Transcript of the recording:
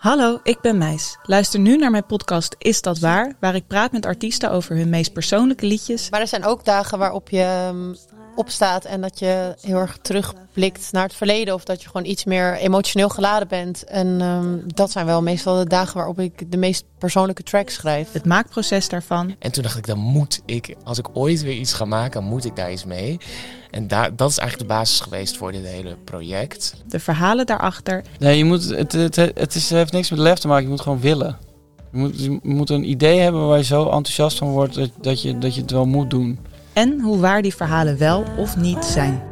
Hallo, ik ben Meis. Luister nu naar mijn podcast Is dat waar? Waar ik praat met artiesten over hun meest persoonlijke liedjes. Maar er zijn ook dagen waarop je opstaat en dat je heel erg terugblikt naar het verleden. Of dat je gewoon iets meer emotioneel geladen bent. En dat zijn wel meestal de dagen waarop ik de meest persoonlijke tracks schrijf. Het maakproces daarvan. En toen dacht ik, dan moet ik, als ik ooit weer iets ga maken, moet ik daar iets mee. En dat is eigenlijk de basis geweest voor dit hele project. De verhalen daarachter. Nee, het heeft niks met lef te maken, je moet gewoon willen. Je moet een idee hebben waar je zo enthousiast van wordt dat je het wel moet doen. En hoe waar die verhalen wel of niet zijn.